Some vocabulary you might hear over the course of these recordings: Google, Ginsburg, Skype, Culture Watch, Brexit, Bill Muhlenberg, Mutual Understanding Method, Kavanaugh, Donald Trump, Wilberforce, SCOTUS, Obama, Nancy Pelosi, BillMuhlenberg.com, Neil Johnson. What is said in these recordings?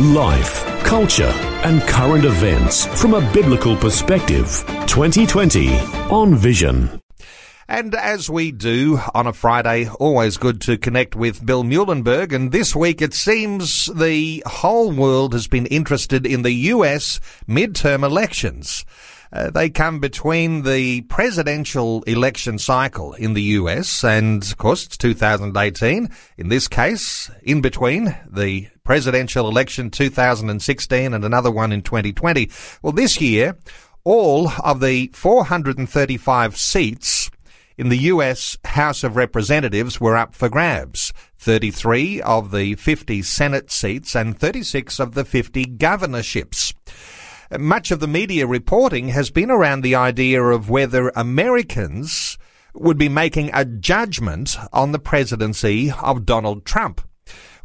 Life, culture, and current events from a biblical perspective. 2020 on Vision. And as we do on a Friday, always good to connect with Bill Muhlenberg. And this week, it seems the whole world has been interested in the US midterm elections. They come between the presidential election cycle in the US and, of course, it's 2018. In this case, in between the presidential election 2016 and another one in 2020. Well, this year, all of the 435 seats in the US House of Representatives were up for grabs. 33 of the 50 Senate seats and 36 of the 50 governorships. Much of the media reporting has been around the idea of whether Americans would be making a judgment on the presidency of Donald Trump.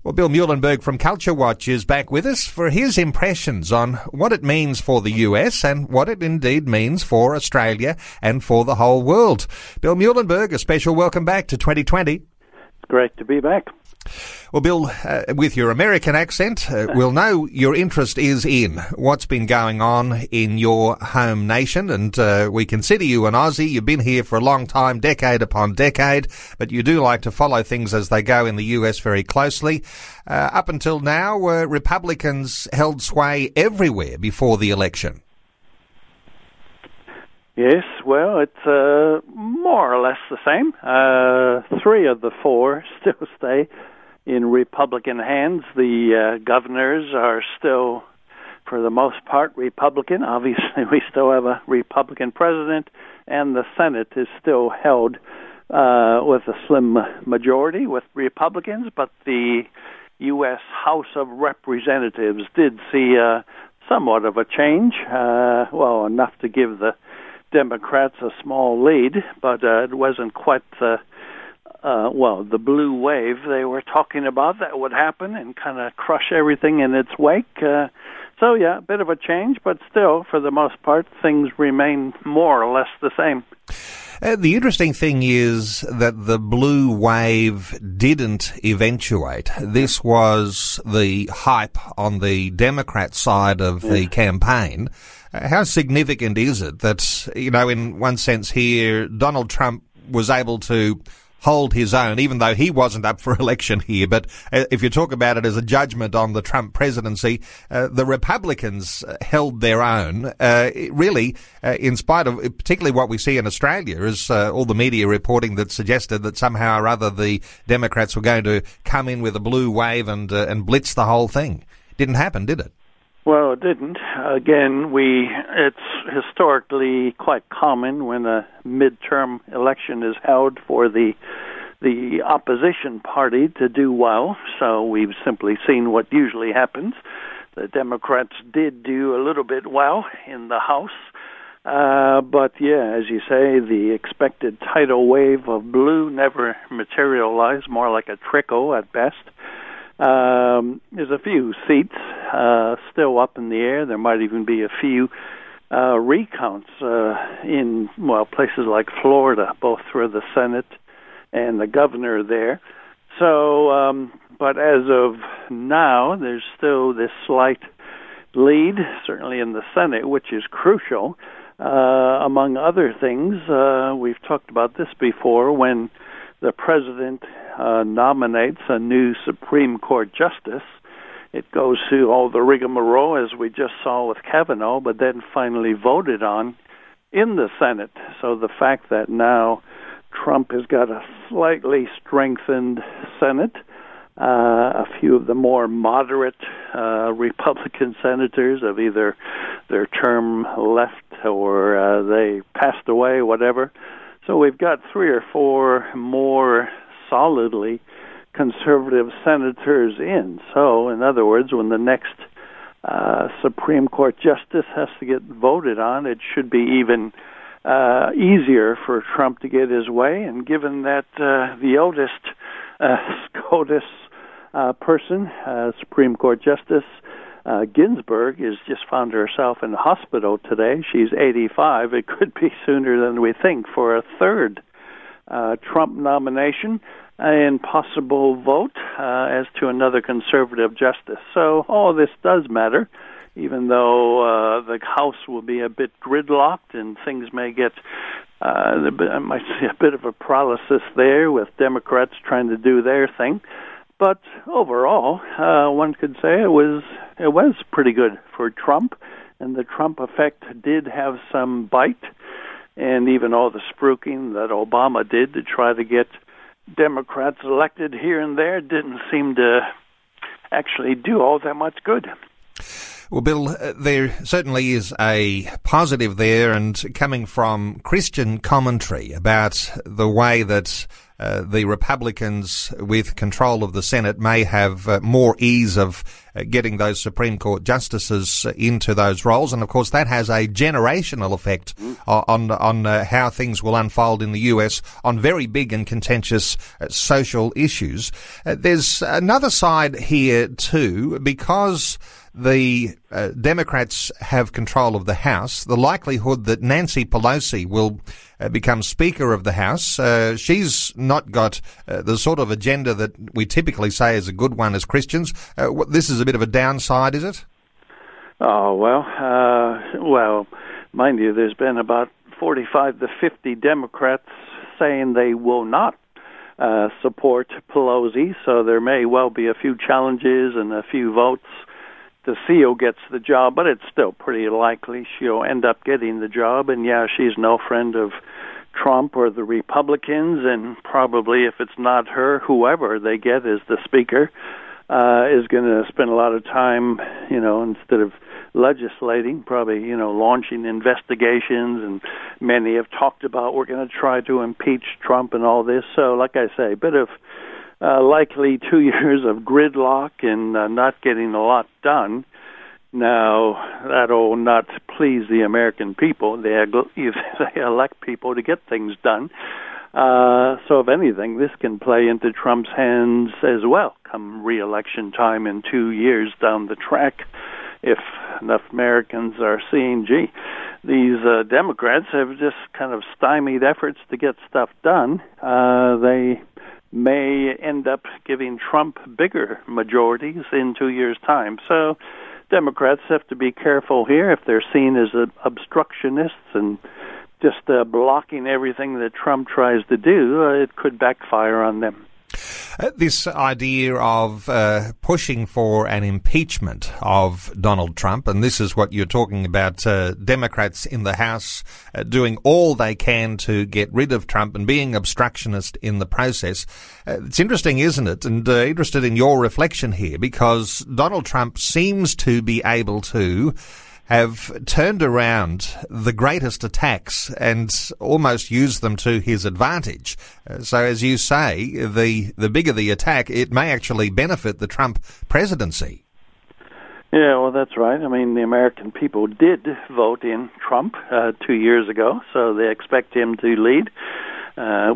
Well, Bill Muhlenberg from Culture Watch is back with us for his impressions on what it means for the US and what it indeed means for Australia and for the whole world. Bill Muhlenberg, a special welcome back to 2020. It's great to be back. Well, Bill, with your American accent, we'll know your interest is in what's been going on in your home nation, and we consider you an Aussie. You've been here for a long time, decade upon decade, but you do like to follow things as they go in the US very closely. Up until now, Republicans held sway everywhere before the election. Yes, well, it's more or less the same. Three of the four still stay in Republican hands. The governors are still, for the most part, Republican. Obviously, we still have a Republican president, and the Senate is still held with a slim majority with Republicans, but the U.S. House of Representatives did see somewhat of a change, well, enough to give the Democrats a small lead, but it wasn't quite the blue wave they were talking about that would happen and kind of crush everything in its wake. So, yeah, a bit of a change, but still, for the most part, things remain more or less the same. The interesting thing is that the blue wave didn't eventuate. This was the hype on the Democrat side of the campaign. How significant is it that, you know, in one sense here, Donald Trump was able to hold his own, even though he wasn't up for election here? But if you talk about it as a judgment on the Trump presidency, the Republicans held their own, really, in spite of particularly what we see in Australia is all the media reporting that suggested that somehow or other the Democrats were going to come in with a blue wave and blitz the whole thing. Didn't happen, did it? Well, it didn't. Again, it's historically quite common when a midterm election is held for the opposition party to do well. So we've simply seen what usually happens. The Democrats did do a little bit well in the House. But, yeah, as you say, the expected tidal wave of blue never materialized, more like a trickle at best. There's a few seats still up in the air. There might even be a few recounts in, well, places like Florida, both for the Senate and the governor there. So, but as of now, there's still this slight lead, certainly in the Senate, which is crucial. Among other things, we've talked about this before, when the president nominates a new Supreme Court justice, it goes through all the rigmarole, as we just saw with Kavanaugh, but then finally voted on in the Senate. So the fact that now Trump has got a slightly strengthened Senate, a few of the more moderate Republican senators have either their term left or they passed away, whatever. So we've got three or four more solidly conservative senators in. So, in other words, when the next Supreme Court justice has to get voted on. It should be even easier for Trump to get his way. And given that the oldest SCOTUS person, Supreme Court Justice Ginsburg, is just found herself in the hospital today. She's 85. It could be sooner than we think for a third Trump nomination and possible vote as to another conservative justice. So all this does matter, even though the House will be a bit gridlocked and things may get, I might see a bit of a paralysis there with Democrats trying to do their thing. But overall, one could say it was pretty good for Trump, and the Trump effect did have some bite, and even all the spruiking that Obama did to try to get Democrats elected here and there didn't seem to actually do all that much good. Well, Bill, there certainly is a positive there, and coming from Christian commentary about the way that the Republicans with control of the Senate may have more ease of getting those Supreme Court justices into those roles. And, of course, that has a generational effect on how things will unfold in the U.S. on very big and contentious social issues. There's another side here, too, because the Democrats have control of the House. The likelihood that Nancy Pelosi will become Speaker of the House, she's not got the sort of agenda that we typically say is a good one as Christians. This is a bit of a downside, is it? Oh, well, mind you, there's been about 45 to 50 Democrats saying they will not support Pelosi, so there may well be a few challenges and a few votes to see who gets the job, but it's still pretty likely she'll end up getting the job. And, yeah, she's no friend of Trump or the Republicans, and probably if it's not her, whoever they get as the Speaker is going to spend a lot of time, you know, instead of legislating, probably, you know, launching investigations. And many have talked about we're going to try to impeach Trump and all this. So, like I say, a bit of likely 2 years of gridlock and not getting a lot done. Now, that'll not please the American people. They elect people to get things done. So, if anything, this can play into Trump's hands as well come re-election time in 2 years down the track, if enough Americans are seeing, gee, these Democrats have just kind of stymied efforts to get stuff done. They may end up giving Trump bigger majorities in 2 years' time. So Democrats have to be careful here if they're seen as obstructionists and just blocking everything that Trump tries to do. It could backfire on them. This idea of pushing for an impeachment of Donald Trump, and this is what you're talking about, Democrats in the House doing all they can to get rid of Trump and being obstructionist in the process. It's interesting, isn't it? And interested in your reflection here, because Donald Trump seems to be able to have turned around the greatest attacks and almost used them to his advantage. So, as you say, the bigger the attack, it may actually benefit the Trump presidency. Yeah, well, that's right. I mean, the American people did vote in Trump 2 years ago, so they expect him to lead.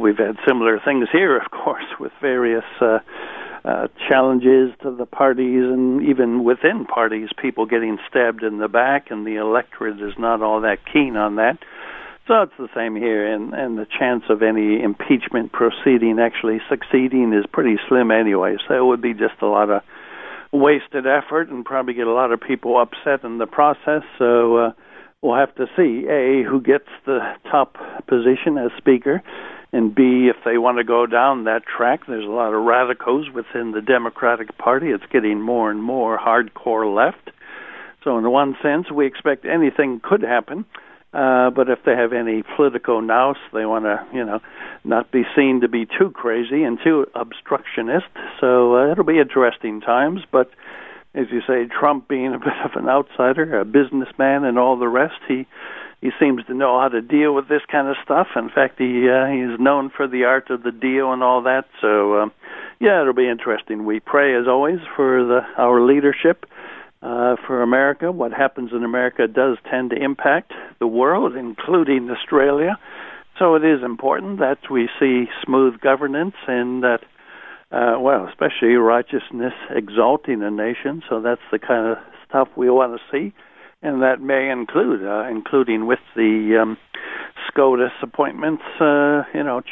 We've had similar things here, of course, with various challenges to the parties, and even within parties, people getting stabbed in the back, and the electorate is not all that keen on that. So it's the same here, and the chance of any impeachment proceeding actually succeeding is pretty slim anyway. So it would be just a lot of wasted effort and probably get a lot of people upset in the process. So we'll have to see, A, who gets the top position as Speaker, and B, if they want to go down that track. There's a lot of radicals within the Democratic Party. It's getting more and more hardcore left. So in one sense, we expect anything could happen. But if they have any political nous, they want to, you know, not be seen to be too crazy and too obstructionist. So it'll be interesting times. But as you say, Trump being a bit of an outsider, a businessman and all the rest, He seems to know how to deal with this kind of stuff. In fact, he's known for the art of the deal and all that. So, yeah, it'll be interesting. We pray, as always, for our leadership for America. What happens in America does tend to impact the world, including Australia. So it is important that we see smooth governance and that, especially righteousness exalting a nation. So that's the kind of stuff we want to see. And that may include, including with the SCOTUS appointments,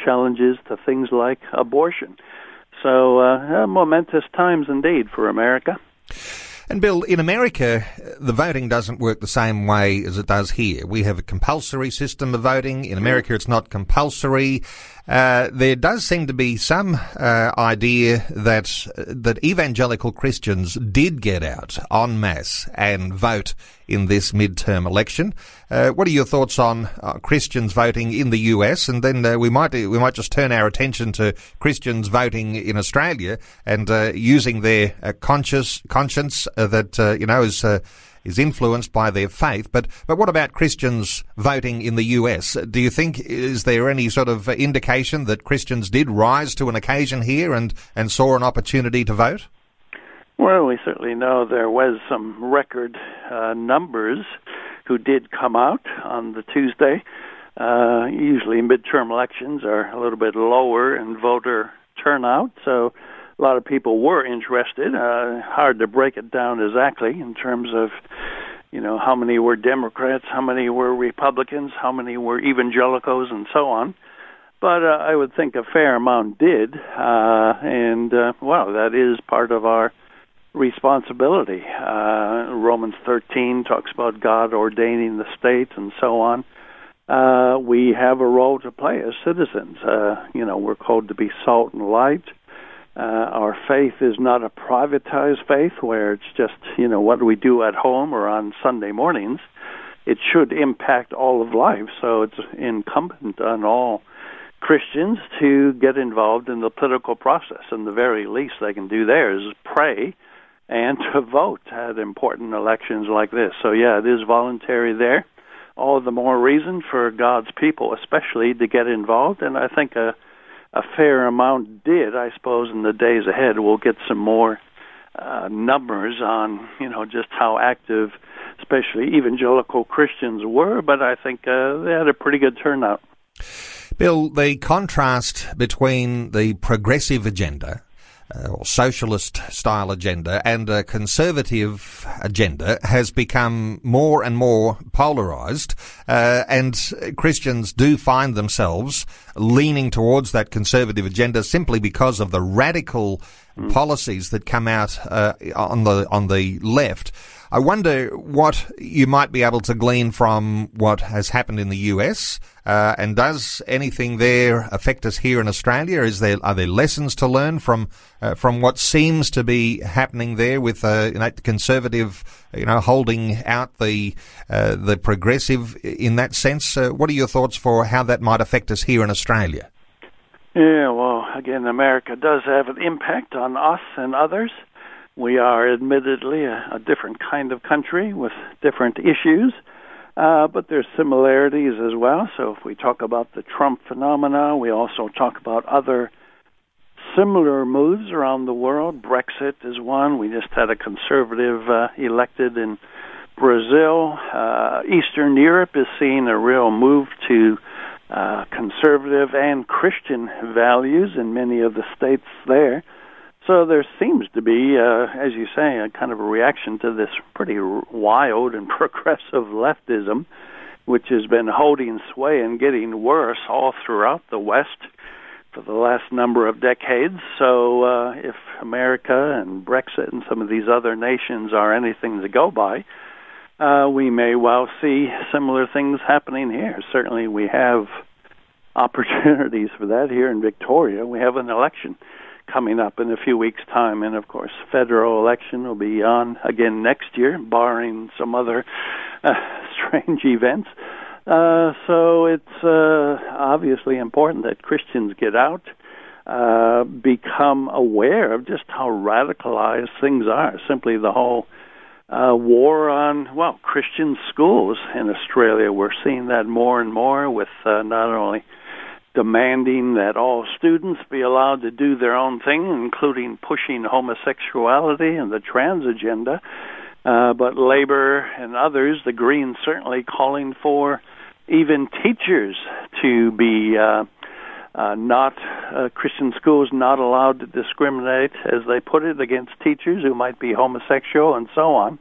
challenges to things like abortion. So momentous times indeed for America. And Bill, in America, the voting doesn't work the same way as it does here. We have a compulsory system of voting. In America, it's not compulsory. There does seem to be some idea that evangelical Christians did get out en masse and vote in this midterm election. What are your thoughts on Christians voting in the US? And then we might just turn our attention to Christians voting in Australia and using their conscience that is influenced by their faith. But what about Christians voting in the US? Do you think, is there any sort of indication that Christians did rise to an occasion here and saw an opportunity to vote? Well, we certainly know there was some record numbers who did come out on the Tuesday. Usually midterm elections are a little bit lower in voter turnout, so a lot of people were interested. Hard to break it down exactly in terms of, how many were Democrats, how many were Republicans, how many were evangelicals, and so on. But I would think a fair amount did, that is part of our responsibility. Romans 13 talks about God ordaining the states and so on. We have a role to play as citizens. We're called to be salt and light. Our faith is not a privatized faith where it's just, what we do at home or on Sunday mornings. It should impact all of life. So it's incumbent on all Christians to get involved in the political process. And the very least they can do there is pray and to vote at important elections like this. So, it is voluntary there. All the more reason for God's people especially to get involved. And I think a fair amount did. I suppose in the days ahead we'll get some more numbers on just how active, especially evangelical Christians were, but I think they had a pretty good turnout. Bill, the contrast between the progressive agenda or socialist-style agenda and a conservative agenda has become more and more polarised, and Christians do find themselves leaning towards that conservative agenda simply because of the radical policies that come out on the left. I wonder what you might be able to glean from what has happened in the US, and does anything there affect us here in Australia? Are there lessons to learn from what seems to be happening there with the conservative, holding out the progressive in that sense? What are your thoughts for how that might affect us here in Australia? Yeah, well, again, America does have an impact on us and others. We are admittedly a different kind of country with different issues, but there's similarities as well. So if we talk about the Trump phenomena, we also talk about other similar moves around the world. Brexit is one. We just had a conservative elected in Brazil. Eastern Europe is seeing a real move to conservative and Christian values in many of the states there. So there seems to be, as you say, a kind of a reaction to this pretty wild and progressive leftism, which has been holding sway and getting worse all throughout the West for the last number of decades. So if America and Brexit and some of these other nations are anything to go by, we may well see similar things happening here. Certainly we have opportunities for that here in Victoria. We have an election coming up in a few weeks' time, and of course federal election will be on again next year, barring some other strange events. So it's obviously important that Christians get out, become aware of just how radicalized things are. Simply the whole war on Christian schools in Australia. We're seeing that more and more with not only demanding that all students be allowed to do their own thing, including pushing homosexuality and the trans agenda, but Labor and others, the Greens certainly, calling for even teachers to be Christian schools not allowed to discriminate, as they put it, against teachers who might be homosexual and so on.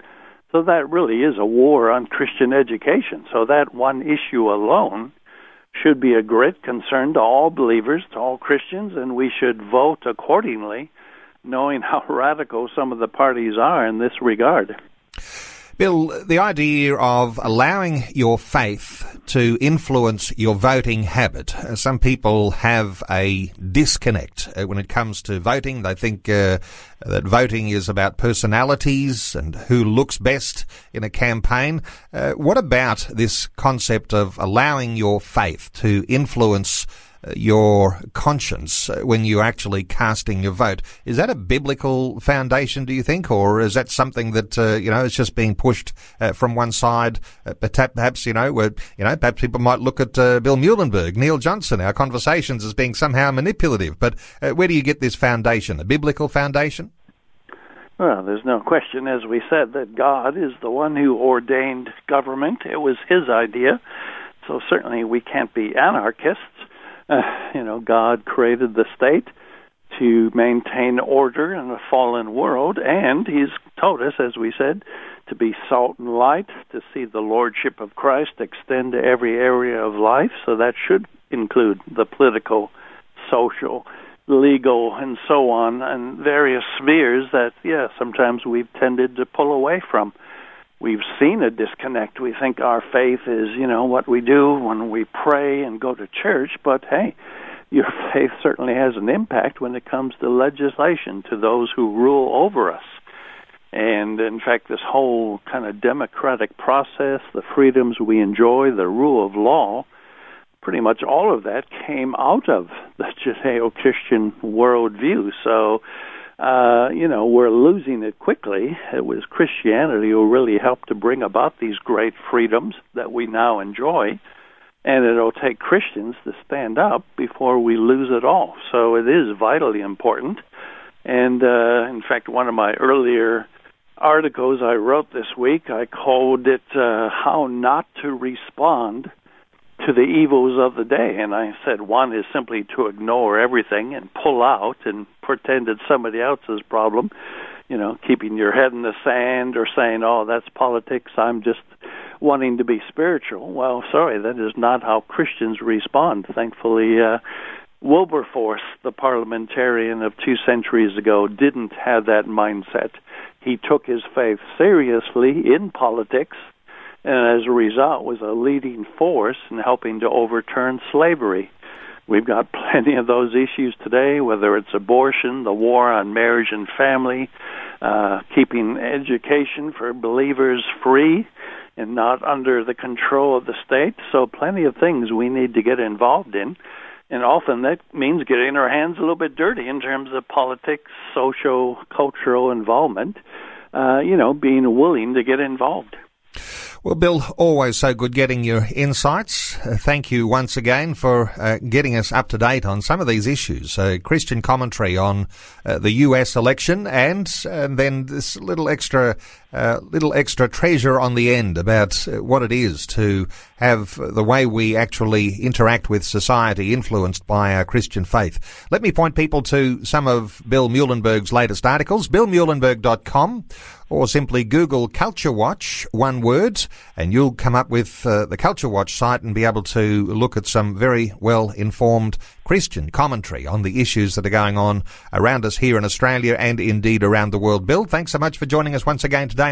So that really is a war on Christian education. So that one issue alone should be a great concern to all believers, to all Christians, and we should vote accordingly, knowing how radical some of the parties are in this regard. Bill, the idea of allowing your faith to influence your voting habit. Some people have a disconnect when it comes to voting. They think that voting is about personalities and who looks best in a campaign. What about this concept of allowing your faith to influence your conscience when you're actually casting your vote? Is that a biblical foundation, do you think, or is that something that it's just being pushed from one side? Perhaps people might look at Bill Muhlenberg, Neil Johnson, our conversations as being somehow manipulative. But where do you get this foundation, a biblical foundation? Well, there's no question, as we said, that God is the one who ordained government. It was his idea, so certainly we can't be anarchists. God created the state to maintain order in a fallen world, and he's told us, as we said, to be salt and light, to see the lordship of Christ extend to every area of life. So that should include the political, social, legal, and so on, and various spheres that, sometimes we've tended to pull away from. We've seen a disconnect. We think our faith is, what we do when we pray and go to church. But, hey, your faith certainly has an impact when it comes to legislation, to those who rule over us. And, in fact, this whole kind of democratic process, the freedoms we enjoy, the rule of law, pretty much all of that came out of the Judeo-Christian worldview. So, we're losing it quickly. It was Christianity who really helped to bring about these great freedoms that we now enjoy, and it'll take Christians to stand up before we lose it all. So it is vitally important. And, in fact, one of my earlier articles I wrote this week, I called it How Not to Respond to the Evils of the Day. And I said one is simply to ignore everything and pull out and pretend it's somebody else's problem, keeping your head in the sand or saying, oh, that's politics, I'm just wanting to be spiritual. Well, sorry, that is not how Christians respond. Thankfully, Wilberforce, the parliamentarian of 2 centuries ago, didn't have that mindset. He took his faith seriously in politics, and as a result was a leading force in helping to overturn slavery. We've got plenty of those issues today, whether it's abortion, the war on marriage and family, keeping education for believers free and not under the control of the state. So plenty of things we need to get involved in. And often that means getting our hands a little bit dirty in terms of politics, social, cultural involvement, being willing to get involved. Well, Bill, always so good getting your insights. Thank you once again for getting us up to date on some of these issues. Christian commentary on the U.S. election, and then this little extra treasure on the end about what it is to have the way we actually interact with society influenced by our Christian faith. Let me point people to some of Bill Muhlenberg's latest articles, BillMuhlenberg.com, or simply Google Culture Watch, one word, and you'll come up with the Culture Watch site and be able to look at some very well-informed Christian commentary on the issues that are going on around us here in Australia and indeed around the world. Bill, thanks so much for joining us once again today